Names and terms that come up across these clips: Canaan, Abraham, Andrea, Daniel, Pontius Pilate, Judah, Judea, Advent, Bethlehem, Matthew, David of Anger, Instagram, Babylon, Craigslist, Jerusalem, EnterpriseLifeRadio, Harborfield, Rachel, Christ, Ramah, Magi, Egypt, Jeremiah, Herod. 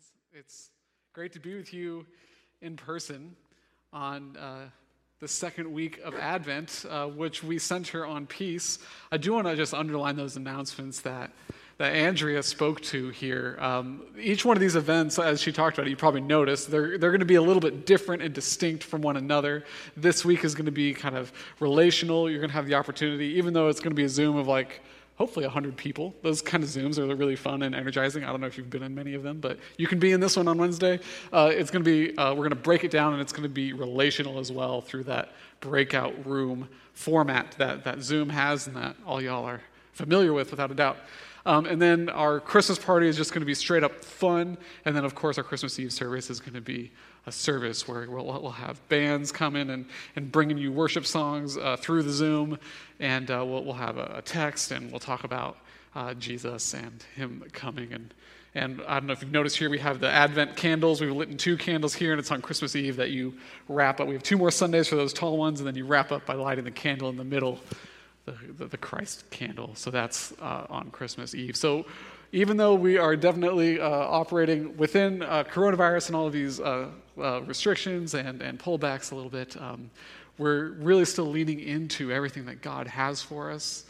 guys. It's great to be with you in person on the second week of Advent, which we center on peace. I do want to just underline those announcements that Andrea spoke to here. Each one of these events, as she talked about it, you probably noticed, they're going to be a little bit different and distinct from one another. This week is going to be kind of relational. You're going to have the opportunity, even though it's going to be a Zoom of like, hopefully 100 people. Those kind of Zooms are really fun and energizing. I don't know if you've been in many of them, but you can be in this one on Wednesday. It's going to be, we're going to break it down, and it's going to be relational as well through that breakout room format that Zoom has and that all y'all are familiar with without a doubt. And then our Christmas party is just going to be straight up fun. And then, of course, our Christmas Eve service is going to be a service where we'll have bands come in and bringing you worship songs through the Zoom. And we'll have a text, and we'll talk about Jesus and him coming. And I don't know if you've noticed here, we have the Advent candles. We've lit 2 candles here, and it's on Christmas Eve that you wrap up. We have 2 more Sundays for those tall ones, and then you wrap up by lighting the candle in the middle. The Christ candle. So that's on Christmas Eve. So even though we are definitely operating within coronavirus and all of these restrictions and pullbacks a little bit, we're really still leaning into everything that God has for us,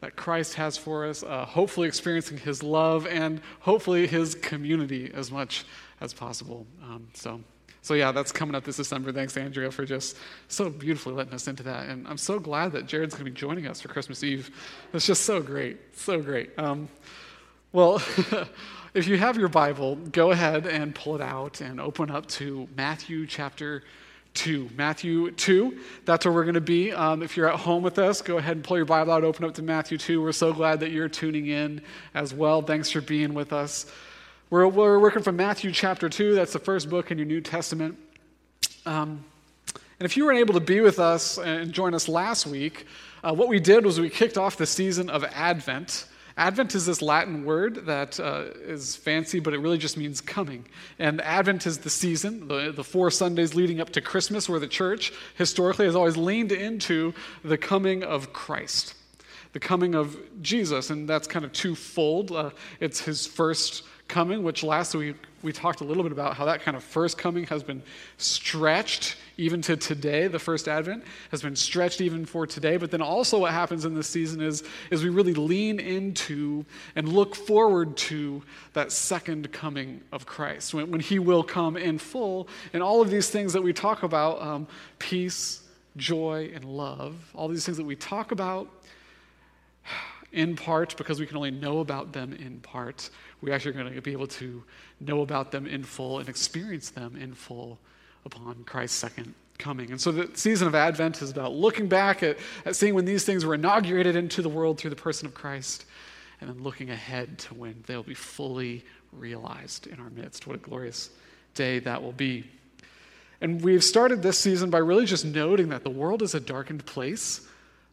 that Christ has for us, hopefully experiencing his love and hopefully his community as much as possible. So yeah, that's coming up this December. Thanks, Andrea, for just so beautifully letting us into that. And I'm so glad that Jared's going to be joining us for Christmas Eve. It's just so great, so great. Well, if you have your Bible, go ahead and pull it out and open up to Matthew chapter 2. Matthew 2, that's where we're going to be. If you're at home with us, go ahead and pull your Bible out, open up to Matthew 2. We're so glad that you're tuning in as well. Thanks for being with us. We're working from Matthew chapter 2. That's the first book in your New Testament. And if you weren't able to be with us and join us last week, what we did was we kicked off the season of Advent. Advent is this Latin word that is fancy, but it really just means coming. And Advent is the season, the 4 Sundays leading up to Christmas, where the church historically has always leaned into the coming of Christ, the coming of Jesus. And that's kind of twofold. It's his first coming, which last week we talked a little bit about how that kind of first coming has been stretched even to today. The first Advent has been stretched even for today. But then also what happens in this season is we really lean into and look forward to that second coming of Christ, when he will come in full. And all of these things that we talk about, peace, joy, and love, all these things that we talk about, in part, because we can only know about them in part, we actually are going to be able to know about them in full and experience them in full upon Christ's second coming. And so the season of Advent is about looking back at seeing when these things were inaugurated into the world through the person of Christ, and then looking ahead to when they'll be fully realized in our midst. What a glorious day that will be. And we've started this season by really just noting that the world is a darkened place.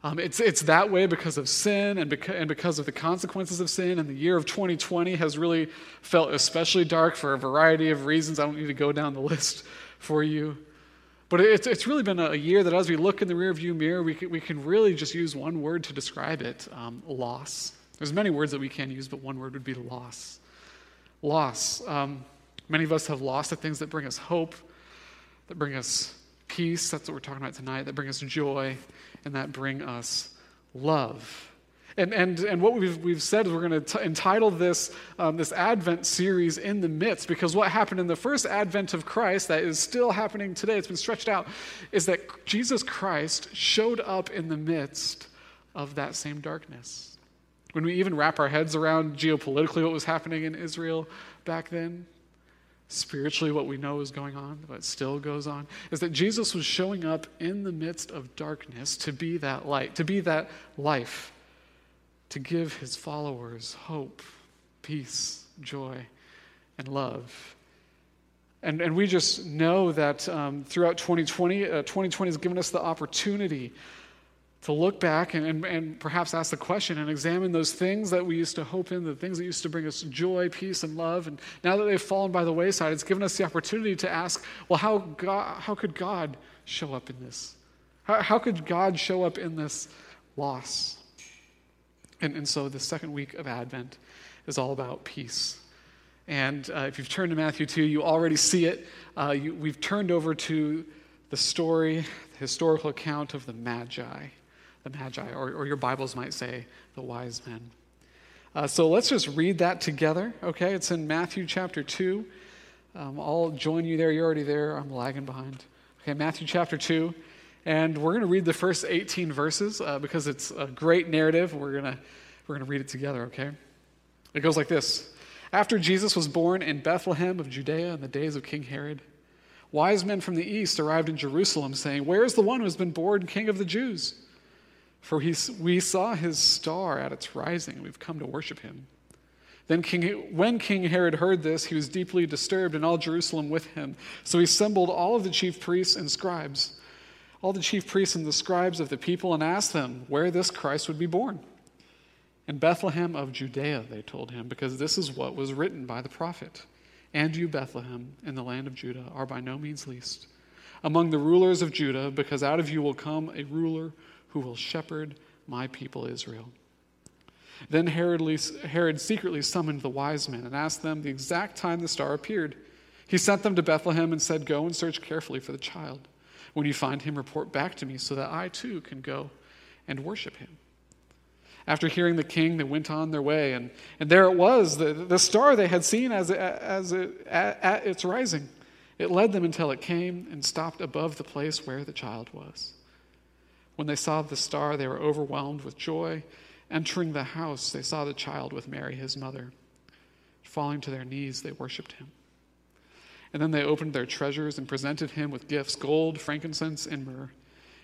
It's that way because of sin and because of the consequences of sin, and the year of 2020 has really felt especially dark for a variety of reasons. I don't need to go down the list for you. But it's really been a year that as we look in the rearview mirror, we can really just use one word to describe it, loss. There's many words that we can use, but one word would be loss. Loss. Many of us have lost the things that bring us hope, that bring us peace, that's what we're talking about tonight, that bring us joy, and that bring us love. And what we've said is we're going to entitle this Advent series In the Midst, because what happened in the first Advent of Christ that is still happening today, it's been stretched out, is that Jesus Christ showed up in the midst of that same darkness. When we even wrap our heads around geopolitically what was happening in Israel back then, spiritually what we know is going on, but still goes on, is that Jesus was showing up in the midst of darkness to be that light, to be that life, to give his followers hope, peace, joy, and love. And we just know that throughout 2020 has given us the opportunity to look back and perhaps ask the question and examine those things that we used to hope in, the things that used to bring us joy, peace, and love. And now that they've fallen by the wayside, it's given us the opportunity to ask, well, how could God show up in this? How could God show up in this loss? And so the second week of Advent is all about peace And if you've turned to Matthew 2, you already see it. We've turned over to the story, the historical account of the Magi, or your Bibles might say the wise men. So let's just read that together, okay? It's in Matthew chapter 2. I'll join you there. You're already there. I'm lagging behind. Okay, Matthew chapter 2. And we're going to read the first 18 verses because it's a great narrative. We're going to read it together, okay? It goes like this. After Jesus was born in Bethlehem of Judea in the days of King Herod, wise men from the east arrived in Jerusalem saying, "Where is the one who has been born King of the Jews? For we saw his star at its rising, and we've come to worship him." Then when King Herod heard this, he was deeply disturbed, and all Jerusalem with him. So he assembled all the chief priests and the scribes of the people and asked them where this Christ would be born. "In Bethlehem of Judea," they told him, "because this is what was written by the prophet. And you, Bethlehem, in the land of Judah, are by no means least among the rulers of Judah, because out of you will come a ruler who will shepherd my people Israel." Then Herod secretly summoned the wise men and asked them the exact time the star appeared. He sent them to Bethlehem and said, "Go and search carefully for the child. When you find him, report back to me so that I too can go and worship him." After hearing the king, they went on their way, and there it was, the star they had seen at its rising. It led them until it came and stopped above the place where the child was. When they saw the star, they were overwhelmed with joy. Entering the house, they saw the child with Mary, his mother. Falling to their knees, they worshipped him. And then they opened their treasures and presented him with gifts, gold, frankincense, and myrrh.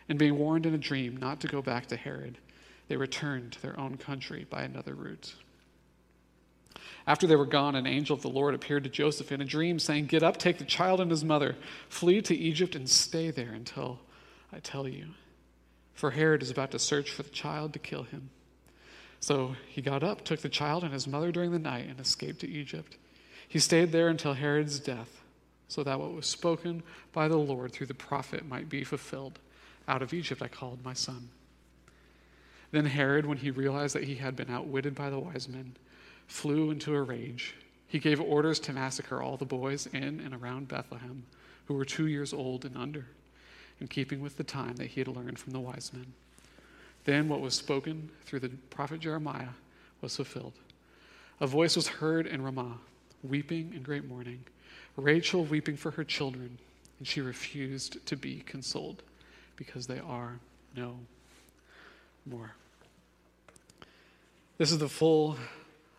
And being warned in a dream not to go back to Herod, they returned to their own country by another route. After they were gone, an angel of the Lord appeared to Joseph in a dream, saying, "Get up, take the child and his mother, flee to Egypt, and stay there until I tell you. For Herod is about to search for the child to kill him." So he got up, took the child and his mother during the night, and escaped to Egypt. He stayed there until Herod's death, so that what was spoken by the Lord through the prophet might be fulfilled. "Out of Egypt I called my son." Then Herod, when he realized that he had been outwitted by the wise men, flew into a rage. He gave orders to massacre all the boys in and around Bethlehem who were 2 years old and under, in keeping with the time that he had learned from the wise men. Then what was spoken through the prophet Jeremiah was fulfilled. "A voice was heard in Ramah, weeping in great mourning, Rachel weeping for her children, and she refused to be consoled, because they are no more." This is the full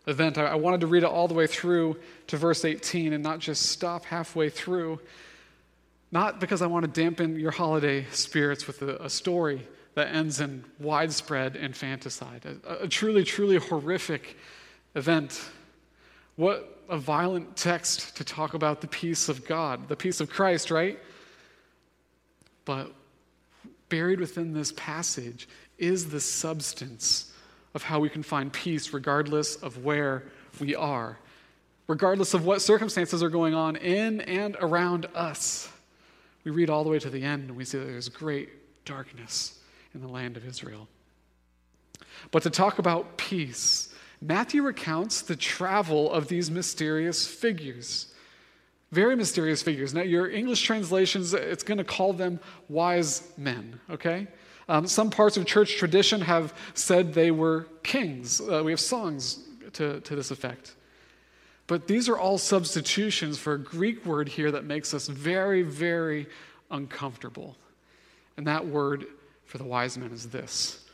event. I wanted to read it all the way through to verse 18 and not just stop halfway through, not because I want to dampen your holiday spirits with a story that ends in widespread infanticide, a truly, truly horrific event. What a violent text to talk about the peace of God, the peace of Christ, right? But buried within this passage is the substance of how we can find peace regardless of where we are, regardless of what circumstances are going on in and around us. We read all the way to the end and we see that there's great darkness in the land of Israel. But to talk about peace, Matthew recounts the travel of these mysterious figures. Very mysterious figures. Now, your English translations, it's going to call them wise men, okay? Some parts of church tradition have said they were kings. We have songs to this effect. But these are all substitutions for a Greek word here that makes us very, very uncomfortable. And that word for the wise men is this: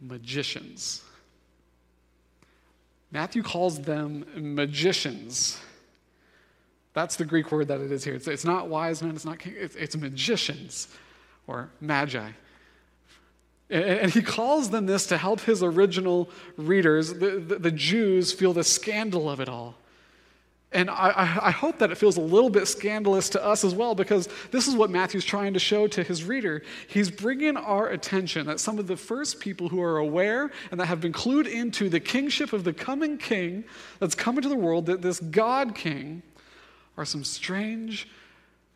magicians. Matthew calls them magicians. That's the Greek word that it is here. It's not wise men, it's not king, it's magicians, or magi. And he calls them this to help his original readers, the Jews, feel the scandal of it all. And I hope that it feels a little bit scandalous to us as well, because this is what Matthew's trying to show to his reader. He's bringing our attention that some of the first people who are aware and that have been clued into the kingship of the coming king that's coming to the world, that this God king, are some strange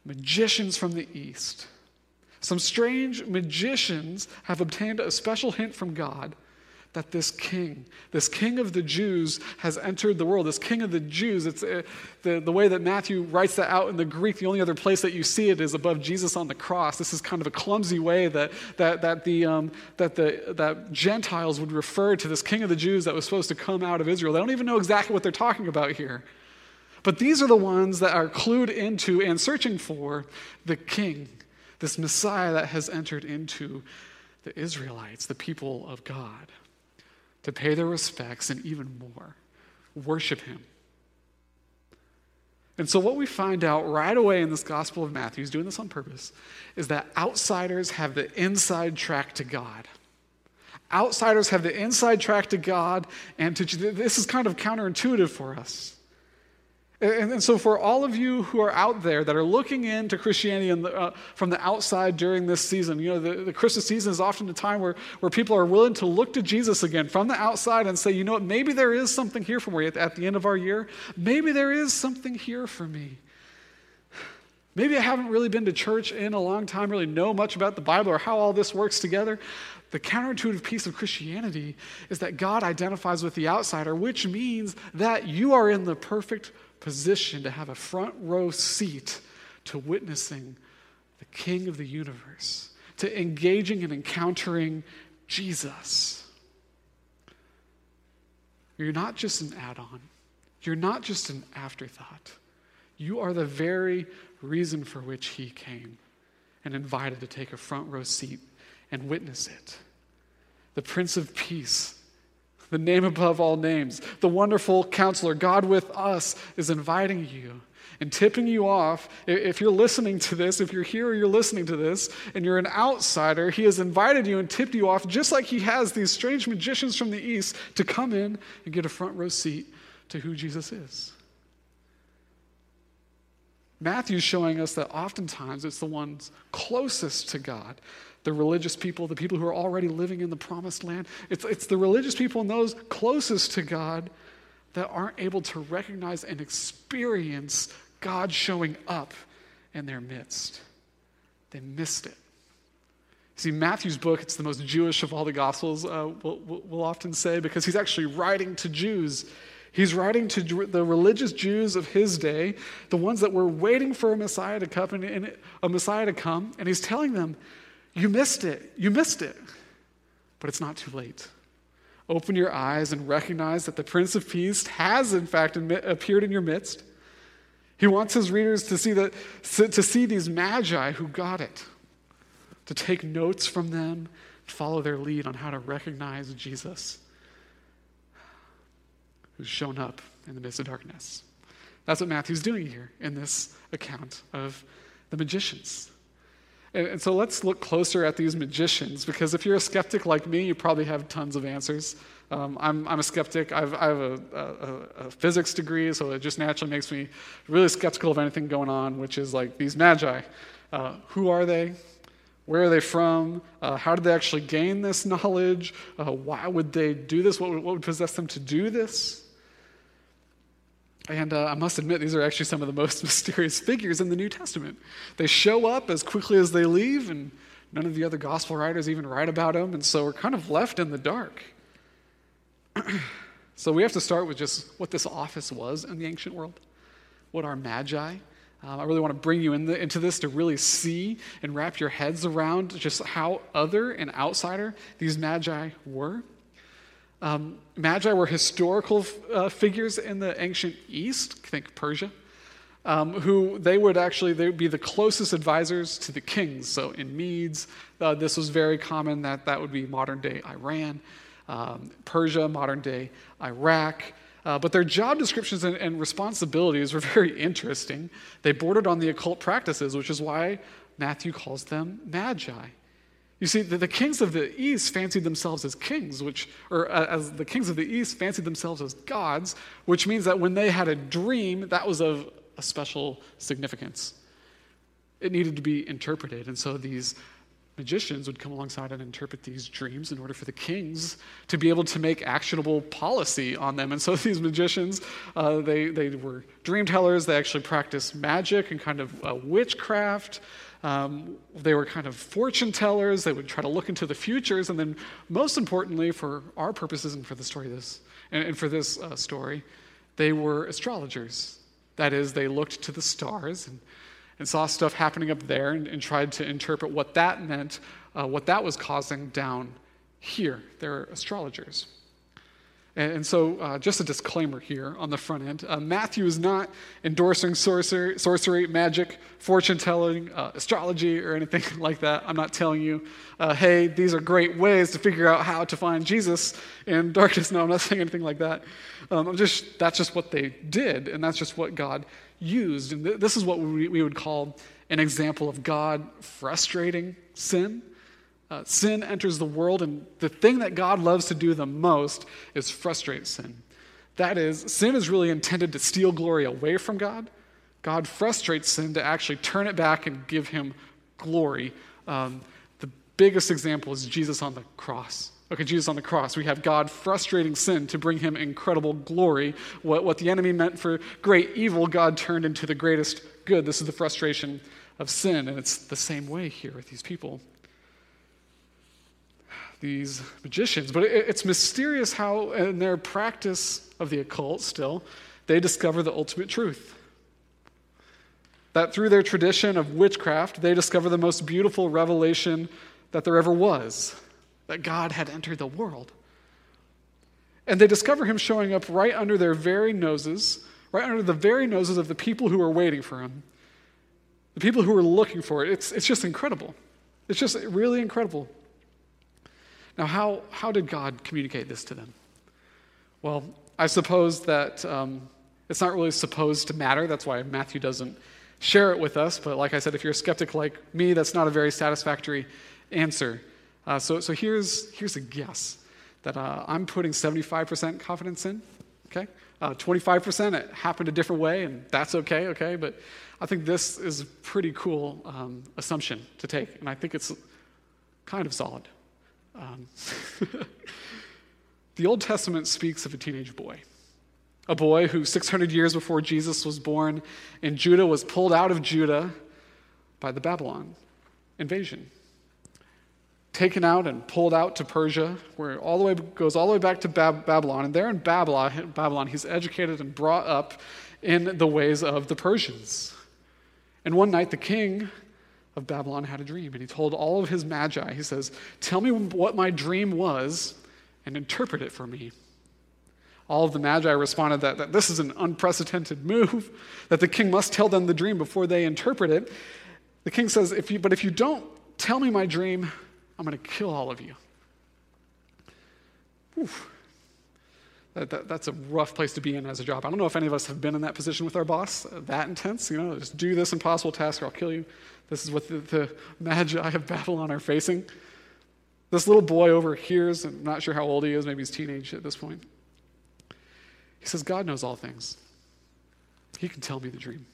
magicians from the east. Some strange magicians have obtained a special hint from God that this king of the Jews has entered the world, this king of the Jews. It's the way that Matthew writes that out in the Greek, the only other place that you see it is above Jesus on the cross. This is kind of a clumsy way that Gentiles would refer to this king of the Jews that was supposed to come out of Israel. They don't even know exactly what they're talking about here. But these are the ones that are clued into and searching for the king, this Messiah that has entered into the Israelites, the people of God, to pay their respects and even more, worship him. And so what we find out right away in this Gospel of Matthew, he's doing this on purpose, is that outsiders have the inside track to God. Outsiders have the inside track to God, and this is kind of counterintuitive for us. And so for all of you who are out there that are looking into Christianity from the outside during this season, you know, the Christmas season is often a time where people are willing to look to Jesus again from the outside and say, you know what, maybe there is something here for me at the end of our year. Maybe there is something here for me. Maybe I haven't really been to church in a long time, really know much about the Bible or how all this works together. The counterintuitive piece of Christianity is that God identifies with the outsider, which means that you are in the perfect position to have a front row seat to witnessing the King of the universe, to engaging and encountering Jesus. You're not just an add-on. You're not just an afterthought. You are the very reason for which he came and invited to take a front row seat and witness it. The Prince of Peace, the name above all names, the wonderful counselor, God with us, is inviting you and tipping you off. If you're listening to this, if you're here or you're listening to this, and you're an outsider, he has invited you and tipped you off, just like he has these strange magicians from the East, to come in and get a front row seat to who Jesus is. Matthew's showing us that oftentimes it's the ones closest to God, the religious people, the people who are already living in the promised land. It's the religious people and those closest to God that aren't able to recognize and experience God showing up in their midst. They missed it. See, Matthew's book, it's the most Jewish of all the Gospels, we'll often say, because he's actually writing to Jews. He's writing to the religious Jews of his day, the ones that were waiting for a Messiah to come, and he's telling them, you missed it, but it's not too late. Open your eyes and recognize that the Prince of Peace has, in fact, appeared in your midst. He wants his readers to see these Magi who got it, to take notes from them, follow their lead on how to recognize Jesus, who's shown up in the midst of darkness. That's what Matthew's doing here in this account of the magicians. And so let's look closer at these magicians, because if you're a skeptic like me, you probably have tons of answers. I'm a skeptic. I have a physics degree, so it just naturally makes me really skeptical of anything going on, which is like these Magi. Who are they? Where are they from? How did they actually gain this knowledge? Why would they do this? What would possess them to do this? And I must admit, these are actually some of the most mysterious figures in the New Testament. They show up as quickly as they leave, and none of the other gospel writers even write about them, and so we're kind of left in the dark. So we have to start with just what this office was in the ancient world. What are Magi? I really want to bring you into this to really see and wrap your heads around just how other and outsider these Magi were. Magi were historical figures in the ancient East, think Persia, who they would be the closest advisors to the kings. So in Medes, this was very common, that would be modern-day Iran, Persia, modern-day Iraq. But their job descriptions and responsibilities were very interesting. They bordered on the occult practices, which is why Matthew calls them Magi. You see, the kings of the East fancied themselves as kings, as the kings of the East fancied themselves as gods, which means that when they had a dream, that was of a special significance. It needed to be interpreted, and so these magicians would come alongside and interpret these dreams in order for the kings to be able to make actionable policy on them. And so these magicians, they were dream tellers. They actually practiced magic and kind of witchcraft. They were kind of fortune tellers. They would try to look into the futures. And then most importantly, for our purposes and for the story this, and for this story, they were astrologers. That is, they looked to the stars and saw stuff happening up there and tried to interpret what that meant, what that was causing down here. They're astrologers. And so, just a disclaimer here on the front end. Matthew is not endorsing sorcery, magic, fortune-telling, astrology, or anything like that. I'm not telling you, hey, these are great ways to figure out how to find Jesus in darkness. No, I'm not saying anything like that. That's just what they did, and that's just what God used. And this is what we would call an example of God frustrating sin. Sin enters the world, and the thing that God loves to do the most is frustrate sin. That is, sin is really intended to steal glory away from God. God frustrates sin to actually turn it back and give him glory. The biggest example is Jesus on the cross. Okay, Jesus on the cross. We have God frustrating sin to bring him incredible glory. What the enemy meant for great evil, God turned into the greatest good. This is the frustration of sin, and it's the same way here with these people. These magicians, but it's mysterious how in their practice of the occult still, they discover the ultimate truth. That through their tradition of witchcraft, they discover the most beautiful revelation that there ever was, that God had entered the world. And they discover him showing up right under their very noses, right under the very noses of the people who were waiting for him, the people who were looking for it. It's just incredible. It's just really incredible. Now, how did God communicate this to them? Well, I suppose that it's not really supposed to matter. That's why Matthew doesn't share it with us. But like I said, if you're a skeptic like me, that's not a very satisfactory answer. So here's a guess that I'm putting 75% confidence in, okay? 25%, it happened a different way, and that's okay? But I think this is a pretty cool assumption to take, and I think it's kind of solid. The Old Testament speaks of a teenage boy. A boy who 600 years before Jesus was born in Judah was pulled out of Judah by the Babylon invasion. Taken out and pulled out to Persia, where goes all the way back to Babylon. And there in Babylon, he's educated and brought up in the ways of the Persians. And one night the king of Babylon had a dream, and he told all of his magi, he says, tell me what my dream was and interpret it for me. All of the magi responded that this is an unprecedented move, that the king must tell them the dream before they interpret it. The king says, if you don't tell me my dream, I'm going to kill all of you. Oof. That's a rough place to be in as a job. I don't know if any of us have been in that position with our boss, that intense, just do this impossible task or I'll kill you. This is what the Magi of Babylon are facing. This little boy over here is, I'm not sure how old he is, maybe he's teenage at this point. He says, God knows all things. He can tell me the dream.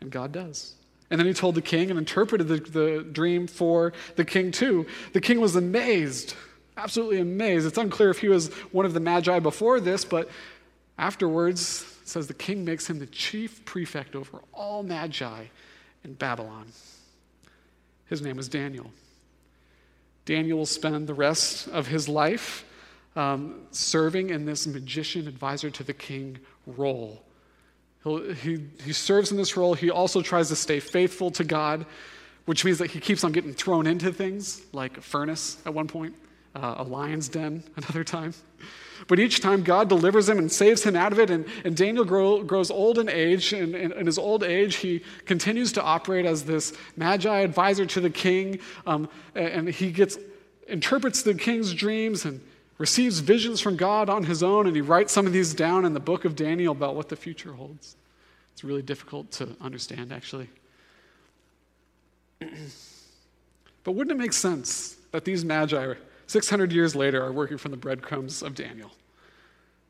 And God does. And then he told the king and interpreted the dream for the king too. The king was amazed. Absolutely amazed. It's unclear if he was one of the Magi before this, but afterwards, it says the king makes him the chief prefect over all Magi in Babylon. His name was Daniel. Daniel will spend the rest of his life serving in this magician advisor to the king role. He serves in this role. He also tries to stay faithful to God, which means that he keeps on getting thrown into things like a furnace at one point. A lion's den another time. But each time God delivers him and saves him out of it, and Daniel grows old in age, and in his old age he continues to operate as this Magi advisor to the king, and he interprets the king's dreams and receives visions from God on his own, and he writes some of these down in the book of Daniel about what the future holds. It's really difficult to understand, actually. But wouldn't it make sense that these Magi 600 years later are working from the breadcrumbs of Daniel?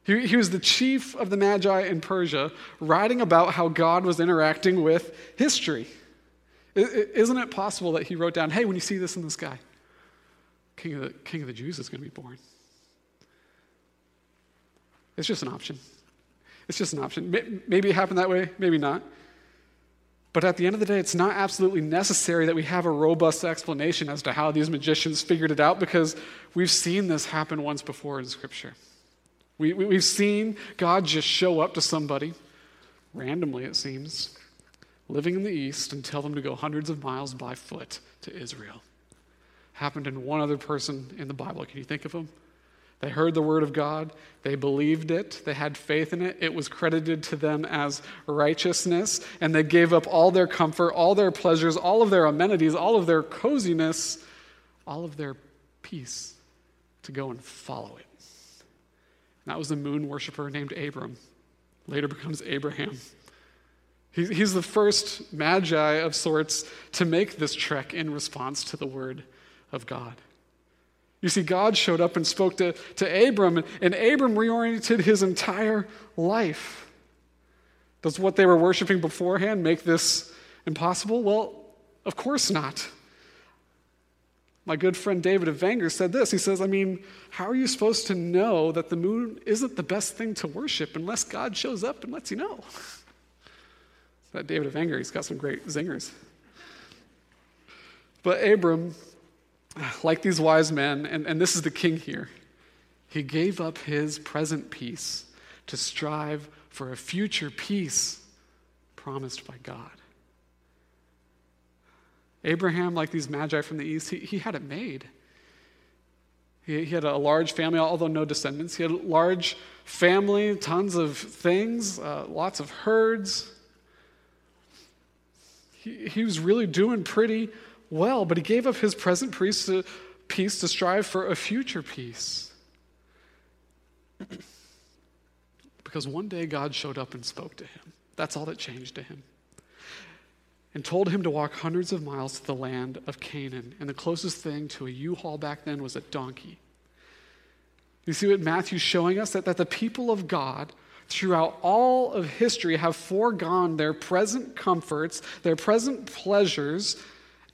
He was the chief of the Magi in Persia, writing about how God was interacting with history. Isn't it possible that he wrote down, hey, when you see this in the sky, King of the Jews is going to be born? It's just an option. Maybe it happened that way, maybe not. But at the end of the day, it's not absolutely necessary that we have a robust explanation as to how these magicians figured it out, because we've seen this happen once before in Scripture. We've seen God just show up to somebody, randomly it seems, living in the East, and tell them to go hundreds of miles by foot to Israel. Happened in one other person in the Bible. Can you think of them? They heard the word of God. They believed it. They had faith in it. It was credited to them as righteousness. And they gave up all their comfort, all their pleasures, all of their amenities, all of their coziness, all of their peace to go and follow it. And that was a moon worshiper named Abram. Later becomes Abraham. He's the first Magi of sorts to make this trek in response to the word of God. You see, God showed up and spoke to Abram, and Abram reoriented his entire life. Does what they were worshiping beforehand make this impossible? Well, of course not. My good friend David of Anger said this. He says, how are you supposed to know that the moon isn't the best thing to worship unless God shows up and lets you know? That David of Anger, he's got some great zingers. But Abram, like these wise men, and this is the king here, he gave up his present peace to strive for a future peace promised by God. Abraham, like these Magi from the East, he had it made. He had a large family, although no descendants. He had a large family, tons of things, lots of herds. He was really doing pretty well, but he gave up his present peace to strive for a future peace. Because one day God showed up and spoke to him. That's all that changed to him. And told him to walk hundreds of miles to the land of Canaan. And the closest thing to a U-Haul back then was a donkey. You see what Matthew's showing us? That the people of God throughout all of history have foregone their present comforts, their present pleasures,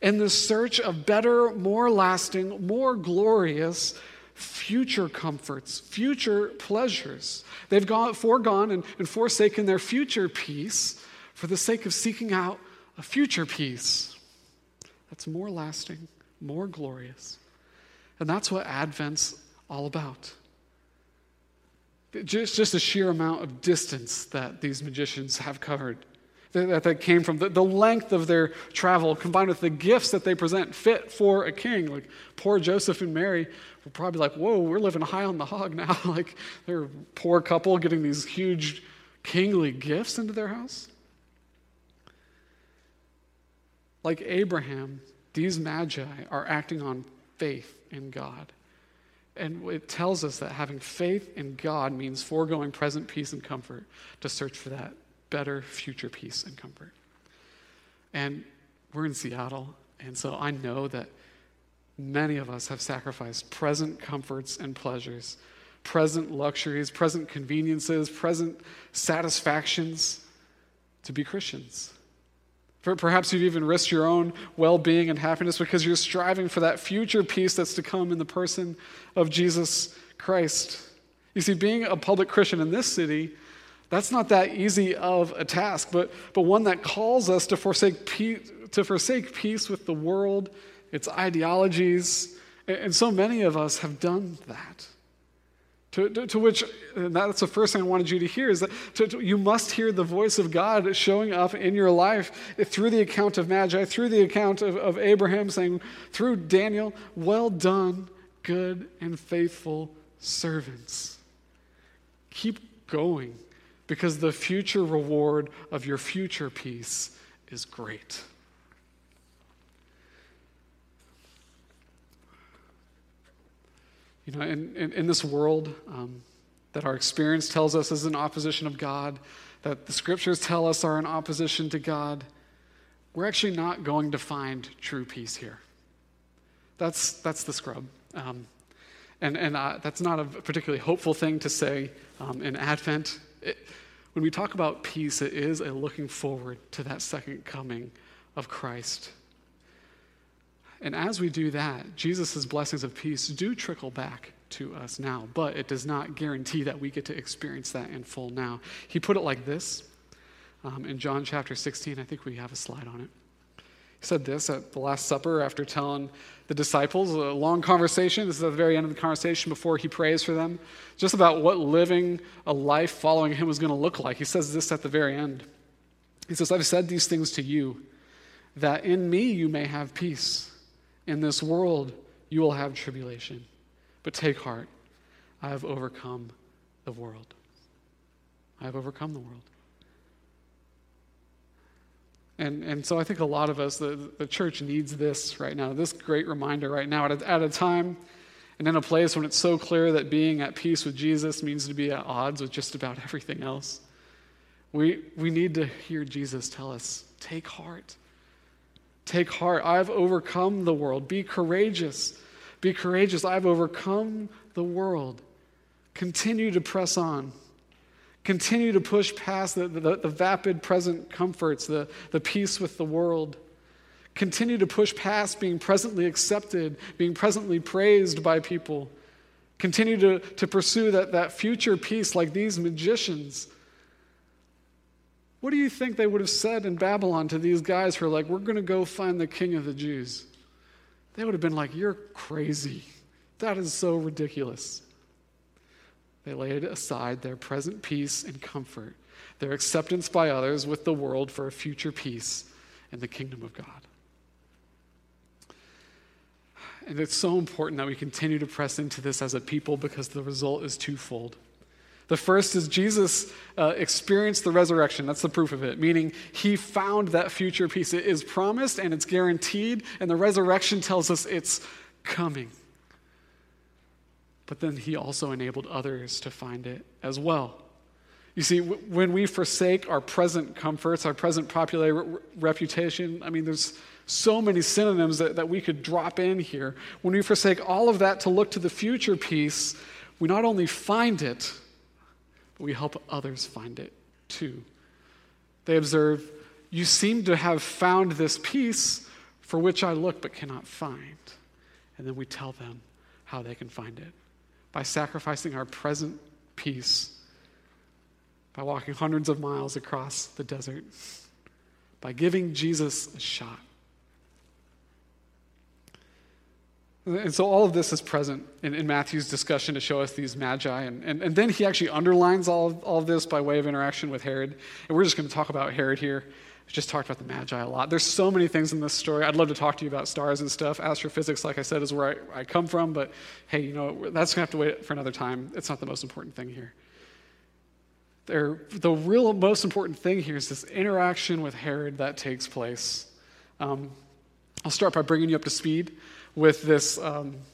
in the search of better, more lasting, more glorious future comforts, future pleasures. They've foregone and forsaken their future peace for the sake of seeking out a future peace that's more lasting, more glorious. And that's what Advent's all about. Just the sheer amount of distance that these magicians have covered, that came from the length of their travel combined with the gifts that they present fit for a king. Like poor Joseph and Mary were probably like, whoa, we're living high on the hog now. Like they're a poor couple getting these huge kingly gifts into their house. Like Abraham, these Magi are acting on faith in God. And it tells us that having faith in God means foregoing present peace and comfort to search for that better future peace and comfort. And we're in Seattle, and so I know that many of us have sacrificed present comforts and pleasures, present luxuries, present conveniences, present satisfactions to be Christians. Perhaps you've even risked your own well-being and happiness because you're striving for that future peace that's to come in the person of Jesus Christ. You see, being a public Christian in this city, that's not that easy of a task, but one that calls us to forsake peace with the world, its ideologies, and so many of us have done that. To which, and that's the first thing I wanted you to hear, is that you must hear the voice of God showing up in your life through the account of Magi, through the account of Abraham, saying, through Daniel, well done, good and faithful servants. Keep going, because the future reward of your future peace is great. You know, in this world that our experience tells us is in opposition of God, that the Scriptures tell us are in opposition to God, we're actually not going to find true peace here. That's the scrub. And that's not a particularly hopeful thing to say in Advent. When we talk about peace, it is a looking forward to that second coming of Christ. And as we do that, Jesus' blessings of peace do trickle back to us now, but it does not guarantee that we get to experience that in full now. He put it like this. in John chapter 16. I think we have a slide on it. He said this at the Last Supper after telling the disciples a long conversation. This is at the very end of the conversation before he prays for them, just about what living a life following him was going to look like. He says this at the very end. He says, I've said these things to you, that in me you may have peace. In this world you will have tribulation. But take heart, I have overcome the world. I have overcome the world. And so I think a lot of us, the church needs this right now, this great reminder right now, at a time and in a place when it's so clear that being at peace with Jesus means to be at odds with just about everything else. We need to hear Jesus tell us, take heart. Take heart. I've overcome the world. Be courageous. Be courageous. I've overcome the world. Continue to press on. Continue to push past the vapid present comforts, the peace with the world. Continue to push past being presently accepted, being presently praised by people. Continue to pursue that future peace like these magicians. What do you think they would have said in Babylon to these guys who are like, we're going to go find the king of the Jews? They would have been like, you're crazy. That is so ridiculous. They laid aside their present peace and comfort, their acceptance by others with the world for a future peace in the kingdom of God. And it's so important that we continue to press into this as a people, because the result is twofold. The first is Jesus experienced the resurrection. That's the proof of it, meaning he found that future peace. It is promised and it's guaranteed, and the resurrection tells us it's coming. But then he also enabled others to find it as well. You see, when we forsake our present comforts, our present popular reputation, I mean, there's so many synonyms that we could drop in here. When we forsake all of that to look to the future peace, we not only find it, but we help others find it too. They observe, you seem to have found this peace for which I look but cannot find. And then we tell them how they can find it, by sacrificing our present peace, by walking hundreds of miles across the desert, by giving Jesus a shot. And so all of this is present in Matthew's discussion to show us these Magi. And then he actually underlines all of this by way of interaction with Herod. And we're just going to talk about Herod here. I just talked about the Magi a lot. There's so many things in this story. I'd love to talk to you about stars and stuff. Astrophysics, like I said, is where I come from. But hey, you know, that's going to have to wait for another time. It's not the most important thing here. The real most important thing here is this interaction with Herod that takes place. I'll start by bringing you up to speed with this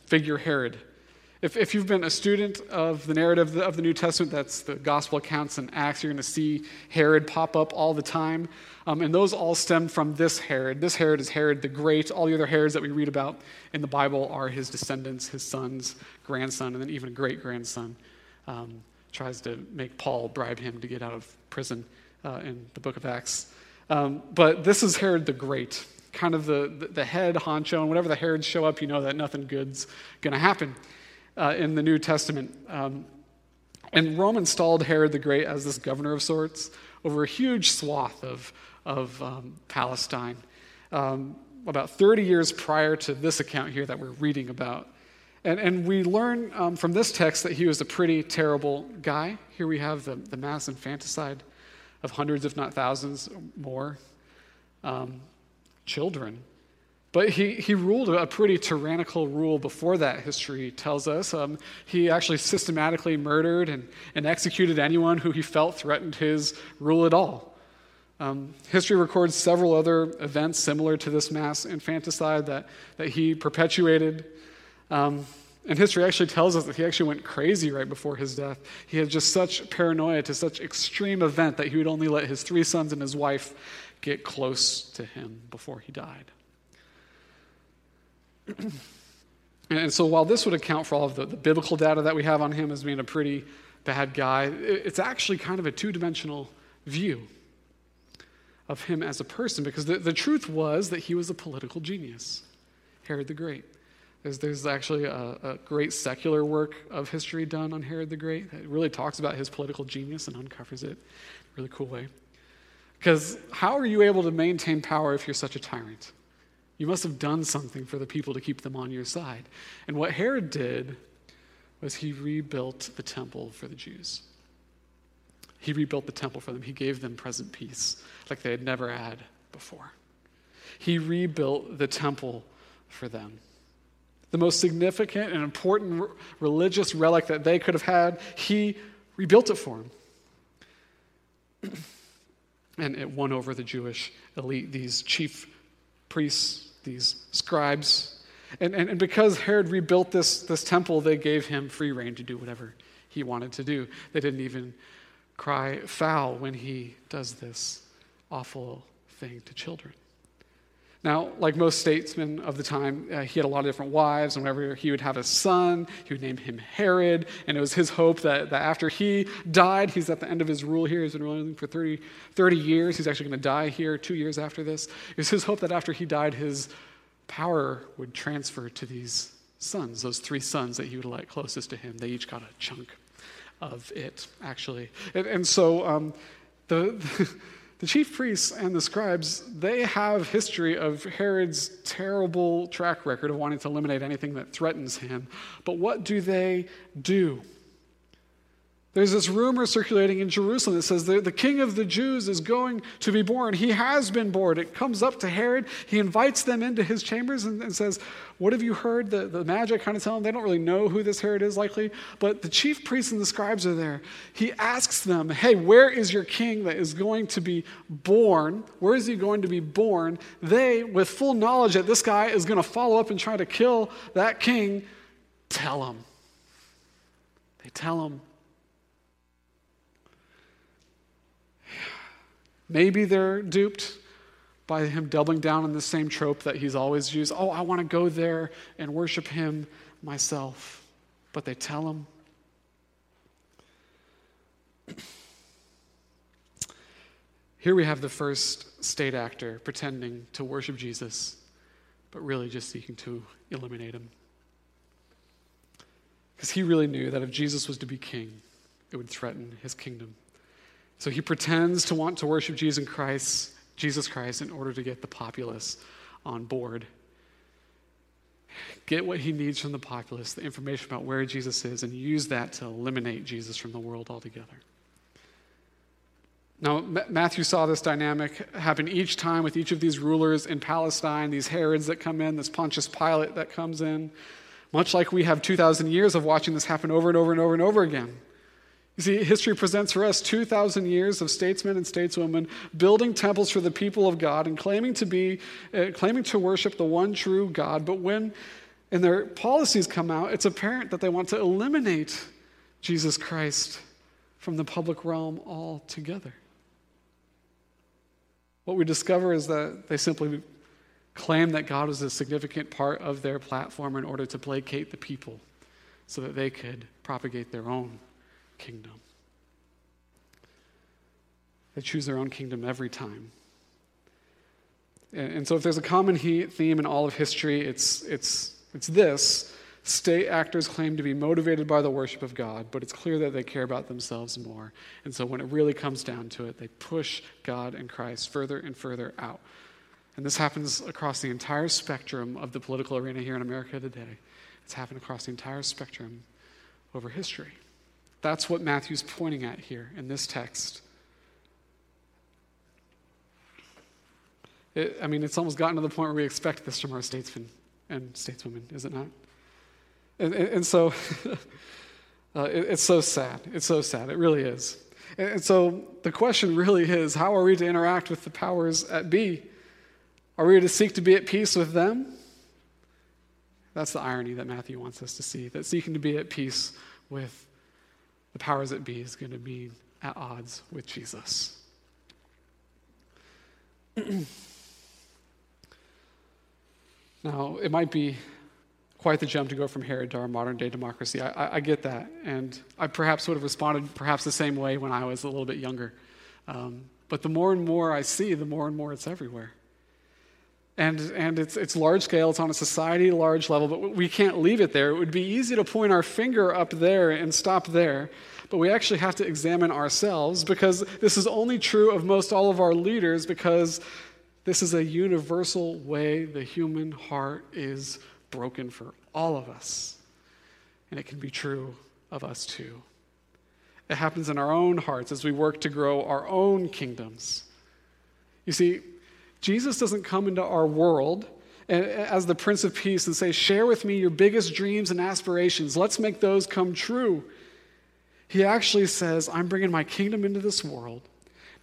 figure Herod. If you've been a student of the narrative of the New Testament, that's the gospel accounts and Acts, you're going to see Herod pop up all the time. And those all stem from this Herod. This Herod is Herod the Great. All the other Herods that we read about in the Bible are his descendants, his sons, grandson, and then even a great-grandson tries to make Paul bribe him to get out of prison in the book of Acts. But this is Herod the Great, kind of the head honcho. And whenever the Herods show up, you know that nothing good's going to happen. In the New Testament. And Rome installed Herod the Great as this governor of sorts over a huge swath of Palestine, about 30 years prior to this account here that we're reading about. And we learn from this text that he was a pretty terrible guy. Here we have the mass infanticide of hundreds, if not thousands, more children. But he ruled a pretty tyrannical rule before that, history tells us. He actually systematically murdered and executed anyone who he felt threatened his rule at all. History records several other events similar to this mass infanticide that he perpetuated. And history actually tells us that he actually went crazy right before his death. He had just such paranoia to such extreme event that he would only let his 3 sons and his wife get close to him before he died. And so while this would account for all of the biblical data that we have on him as being a pretty bad guy, it's actually kind of a two-dimensional view of him as a person, because the truth was that he was a political genius, Herod the Great. There's actually a great secular work of history done on Herod the Great that really talks about his political genius and uncovers it in a really cool way. Because how are you able to maintain power if you're such a tyrant? You must have done something for the people to keep them on your side. And what Herod did was he rebuilt the temple for the Jews. He rebuilt the temple for them. He gave them present peace like they had never had before. He rebuilt the temple for them. The most significant and important religious relic that they could have had, he rebuilt it for them. And it won over the Jewish elite, these chief priests, these scribes. And because Herod rebuilt this temple, they gave him free rein to do whatever he wanted to do. They didn't even cry foul when he does this awful thing to children. Now, like most statesmen of the time, he had a lot of different wives, and whenever he would have a son, he would name him Herod, and it was his hope that after he died, he's at the end of his rule here, he's been ruling for 30 years, he's actually going to die here 2 years after this. It was his hope that after he died, his power would transfer to these sons, those three sons that he would elect closest to him. They each got a chunk of it, actually. And so the chief priests and the scribes, they have history of Herod's terrible track record of wanting to eliminate anything that threatens him. But what do they do? There's this rumor circulating in Jerusalem that says the king of the Jews is going to be born. He has been born. It comes up to Herod. He invites them into his chambers and says, what have you heard? The Magi kind of tell them they don't really know who this Herod is likely, but the chief priests and the scribes are there. He asks them, hey, where is your king that is going to be born? Where is he going to be born? They, with full knowledge that this guy is going to follow up and try to kill that king, tell him. They tell him. Maybe they're duped by him doubling down on the same trope that he's always used. Oh, I want to go there and worship him myself. But they tell him. Here we have the first state actor pretending to worship Jesus, but really just seeking to eliminate him. Because he really knew that if Jesus was to be king, it would threaten his kingdom. So he pretends to want to worship Jesus Christ, in order to get the populace on board. Get what he needs from the populace, the information about where Jesus is, and use that to eliminate Jesus from the world altogether. Now, Matthew saw this dynamic happen each time with each of these rulers in Palestine, these Herods that come in, this Pontius Pilate that comes in, much like we have 2,000 years of watching this happen over and over and over and over again. You see, history presents for us 2,000 years of statesmen and stateswomen building temples for the people of God and claiming to worship the one true God. But when their policies come out, it's apparent that they want to eliminate Jesus Christ from the public realm altogether. What we discover is that they simply claim that God was a significant part of their platform in order to placate the people so that they could propagate their own kingdom. They choose their own kingdom every time. And so if there's a common theme in all of history, it's this. State actors claim to be motivated by the worship of God, but it's clear that they care about themselves more. And so when it really comes down to it, they push God and Christ further and further out. And this happens across the entire spectrum of the political arena here in America today. It's happened across the entire spectrum over history. That's what Matthew's pointing at here in this text. It's almost gotten to the point where we expect this from our statesmen and stateswomen, is it not? And so, it's so sad. It's so sad. It really is. And so the question really is, how are we to interact with the powers at be? Are we to seek to be at peace with them? That's the irony that Matthew wants us to see, that seeking to be at peace with the powers that be is going to be at odds with Jesus. Now, it might be quite the jump to go from Herod to our modern-day democracy. I get that, and I perhaps would have responded perhaps the same way when I was a little bit younger. But the more and more I see, the more and more it's everywhere. And it's large scale, it's on a society large level, but we can't leave it there. It would be easy to point our finger up there and stop there. But we actually have to examine ourselves, because this is only true of most all of our leaders, because this is a universal way the human heart is broken for all of us. And it can be true of us too. It happens in our own hearts as we work to grow our own kingdoms. You see, Jesus doesn't come into our world as the Prince of Peace and say, "Share with me your biggest dreams and aspirations. Let's make those come true." He actually says, "I'm bringing my kingdom into this world.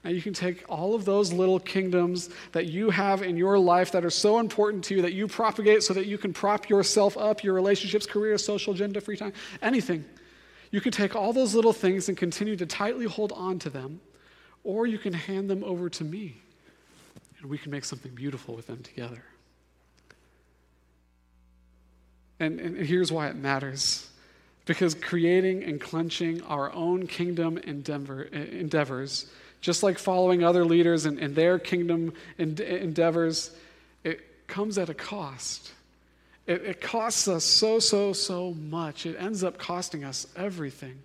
Now you can take all of those little kingdoms that you have in your life that are so important to you, that you propagate so that you can prop yourself up, your relationships, career, social agenda, free time, anything. You can take all those little things and continue to tightly hold on to them, or you can hand them over to me, and we can make something beautiful with them together." And here's why it matters. Because creating and clenching our own kingdom endeavors, just like following other leaders and their kingdom endeavors, it comes at a cost. It costs us so much. It ends up costing us everything.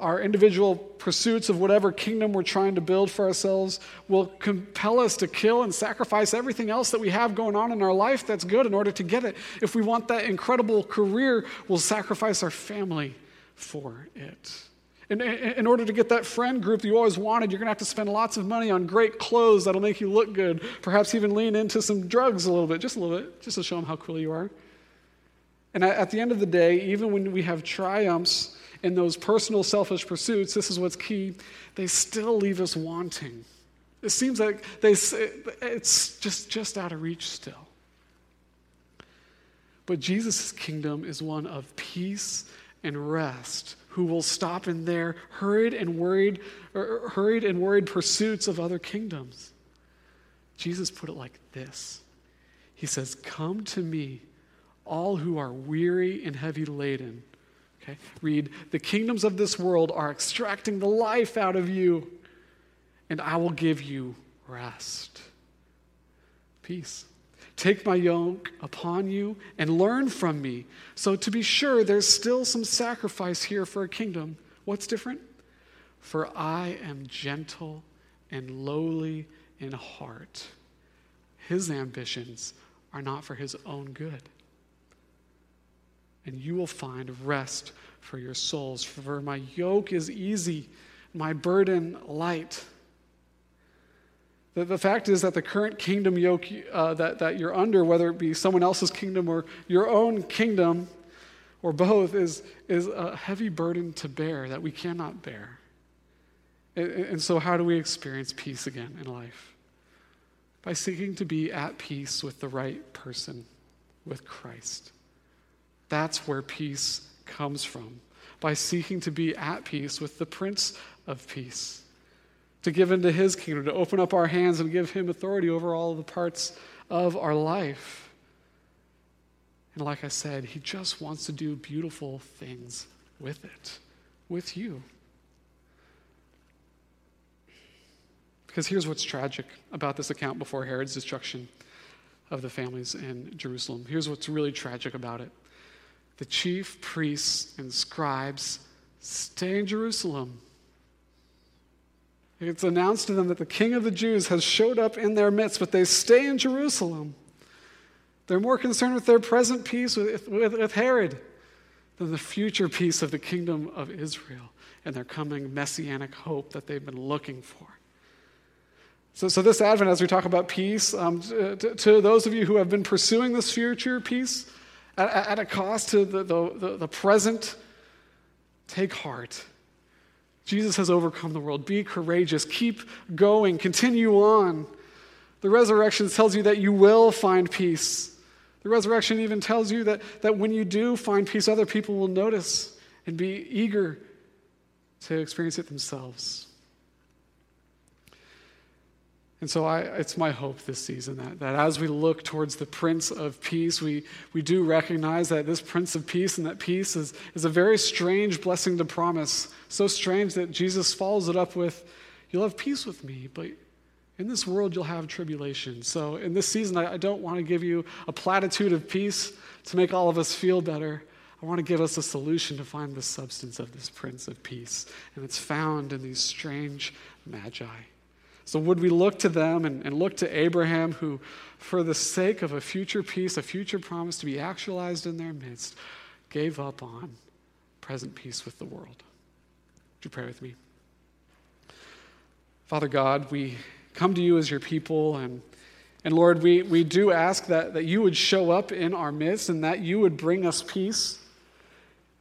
Our individual pursuits of whatever kingdom we're trying to build for ourselves will compel us to kill and sacrifice everything else that we have going on in our life that's good in order to get it. If we want that incredible career, we'll sacrifice our family for it. And in order to get that friend group that you always wanted, you're going to have to spend lots of money on great clothes that'll make you look good, perhaps even lean into some drugs a little bit, just to show them how cool you are. And at the end of the day, even when we have triumphs in those personal selfish pursuits, this is what's key, they still leave us wanting. It seems like it's just out of reach still. But Jesus' kingdom is one of peace and rest, who will stop in their hurried and worried pursuits of other kingdoms. Jesus put it like this. He says, "Come to me, all who are weary and heavy laden." Okay? Read, "The kingdoms of this world are extracting the life out of you, and I will give you rest." Peace. "Take my yoke upon you and learn from me." So to be sure, there's still some sacrifice here for a kingdom. What's different? "For I am gentle and lowly in heart." His ambitions are not for his own good. "And you will find rest for your souls. For my yoke is easy, my burden light." The fact is that the current kingdom yoke that you're under, whether it be someone else's kingdom or your own kingdom, or both, is a heavy burden to bear that we cannot bear. And so how do we experience peace again in life? By seeking to be at peace with the right person, with Christ. That's where peace comes from, by seeking to be at peace with the Prince of Peace, to give into his kingdom, to open up our hands and give him authority over all the parts of our life. And like I said, he just wants to do beautiful things with it, with you. Because here's what's tragic about this account before Herod's destruction of the families in Jerusalem. Here's what's really tragic about it. The chief priests and scribes stay in Jerusalem. It's announced to them that the King of the Jews has showed up in their midst, but they stay in Jerusalem. They're more concerned with their present peace with Herod than the future peace of the kingdom of Israel and their coming messianic hope that they've been looking for. So this Advent, as we talk about peace, to those of you who have been pursuing this future peace, at a cost to the present, take heart. Jesus has overcome the world. Be courageous. Keep going. Continue on. The resurrection tells you that you will find peace. The resurrection even tells you that when you do find peace, other people will notice and be eager to experience it themselves. And so it's my hope this season that as we look towards the Prince of Peace, we do recognize that this Prince of Peace and that peace is a very strange blessing to promise. So strange that Jesus follows it up with, "You'll have peace with me, but in this world you'll have tribulation." So in this season, I don't want to give you a platitude of peace to make all of us feel better. I want to give us a solution to find the substance of this Prince of Peace. And it's found in these strange magi. So would we look to them and look to Abraham, who, for the sake of a future peace, a future promise to be actualized in their midst, gave up on present peace with the world? Would you pray with me? Father God, we come to you as your people, and Lord, we do ask that you would show up in our midst and that you would bring us peace,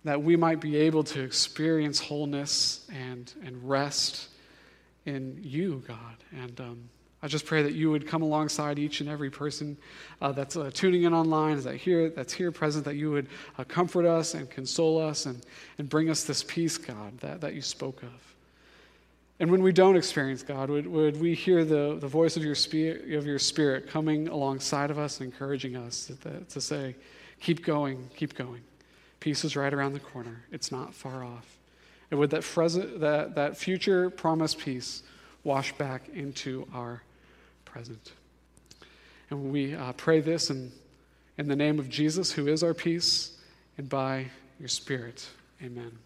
that we might be able to experience wholeness and rest in you, God. And I just pray that you would come alongside each and every person that's tuning in online, that's here present, that you would comfort us and console us and bring us this peace, God, that you spoke of. And when we don't experience, God, would we hear the voice of your spirit coming alongside of us and encouraging us to say, keep going, keep going. Peace is right around the corner. It's not far off. And would that future promised peace wash back into our present? And we pray this in the name of Jesus, who is our peace, and by your Spirit. Amen.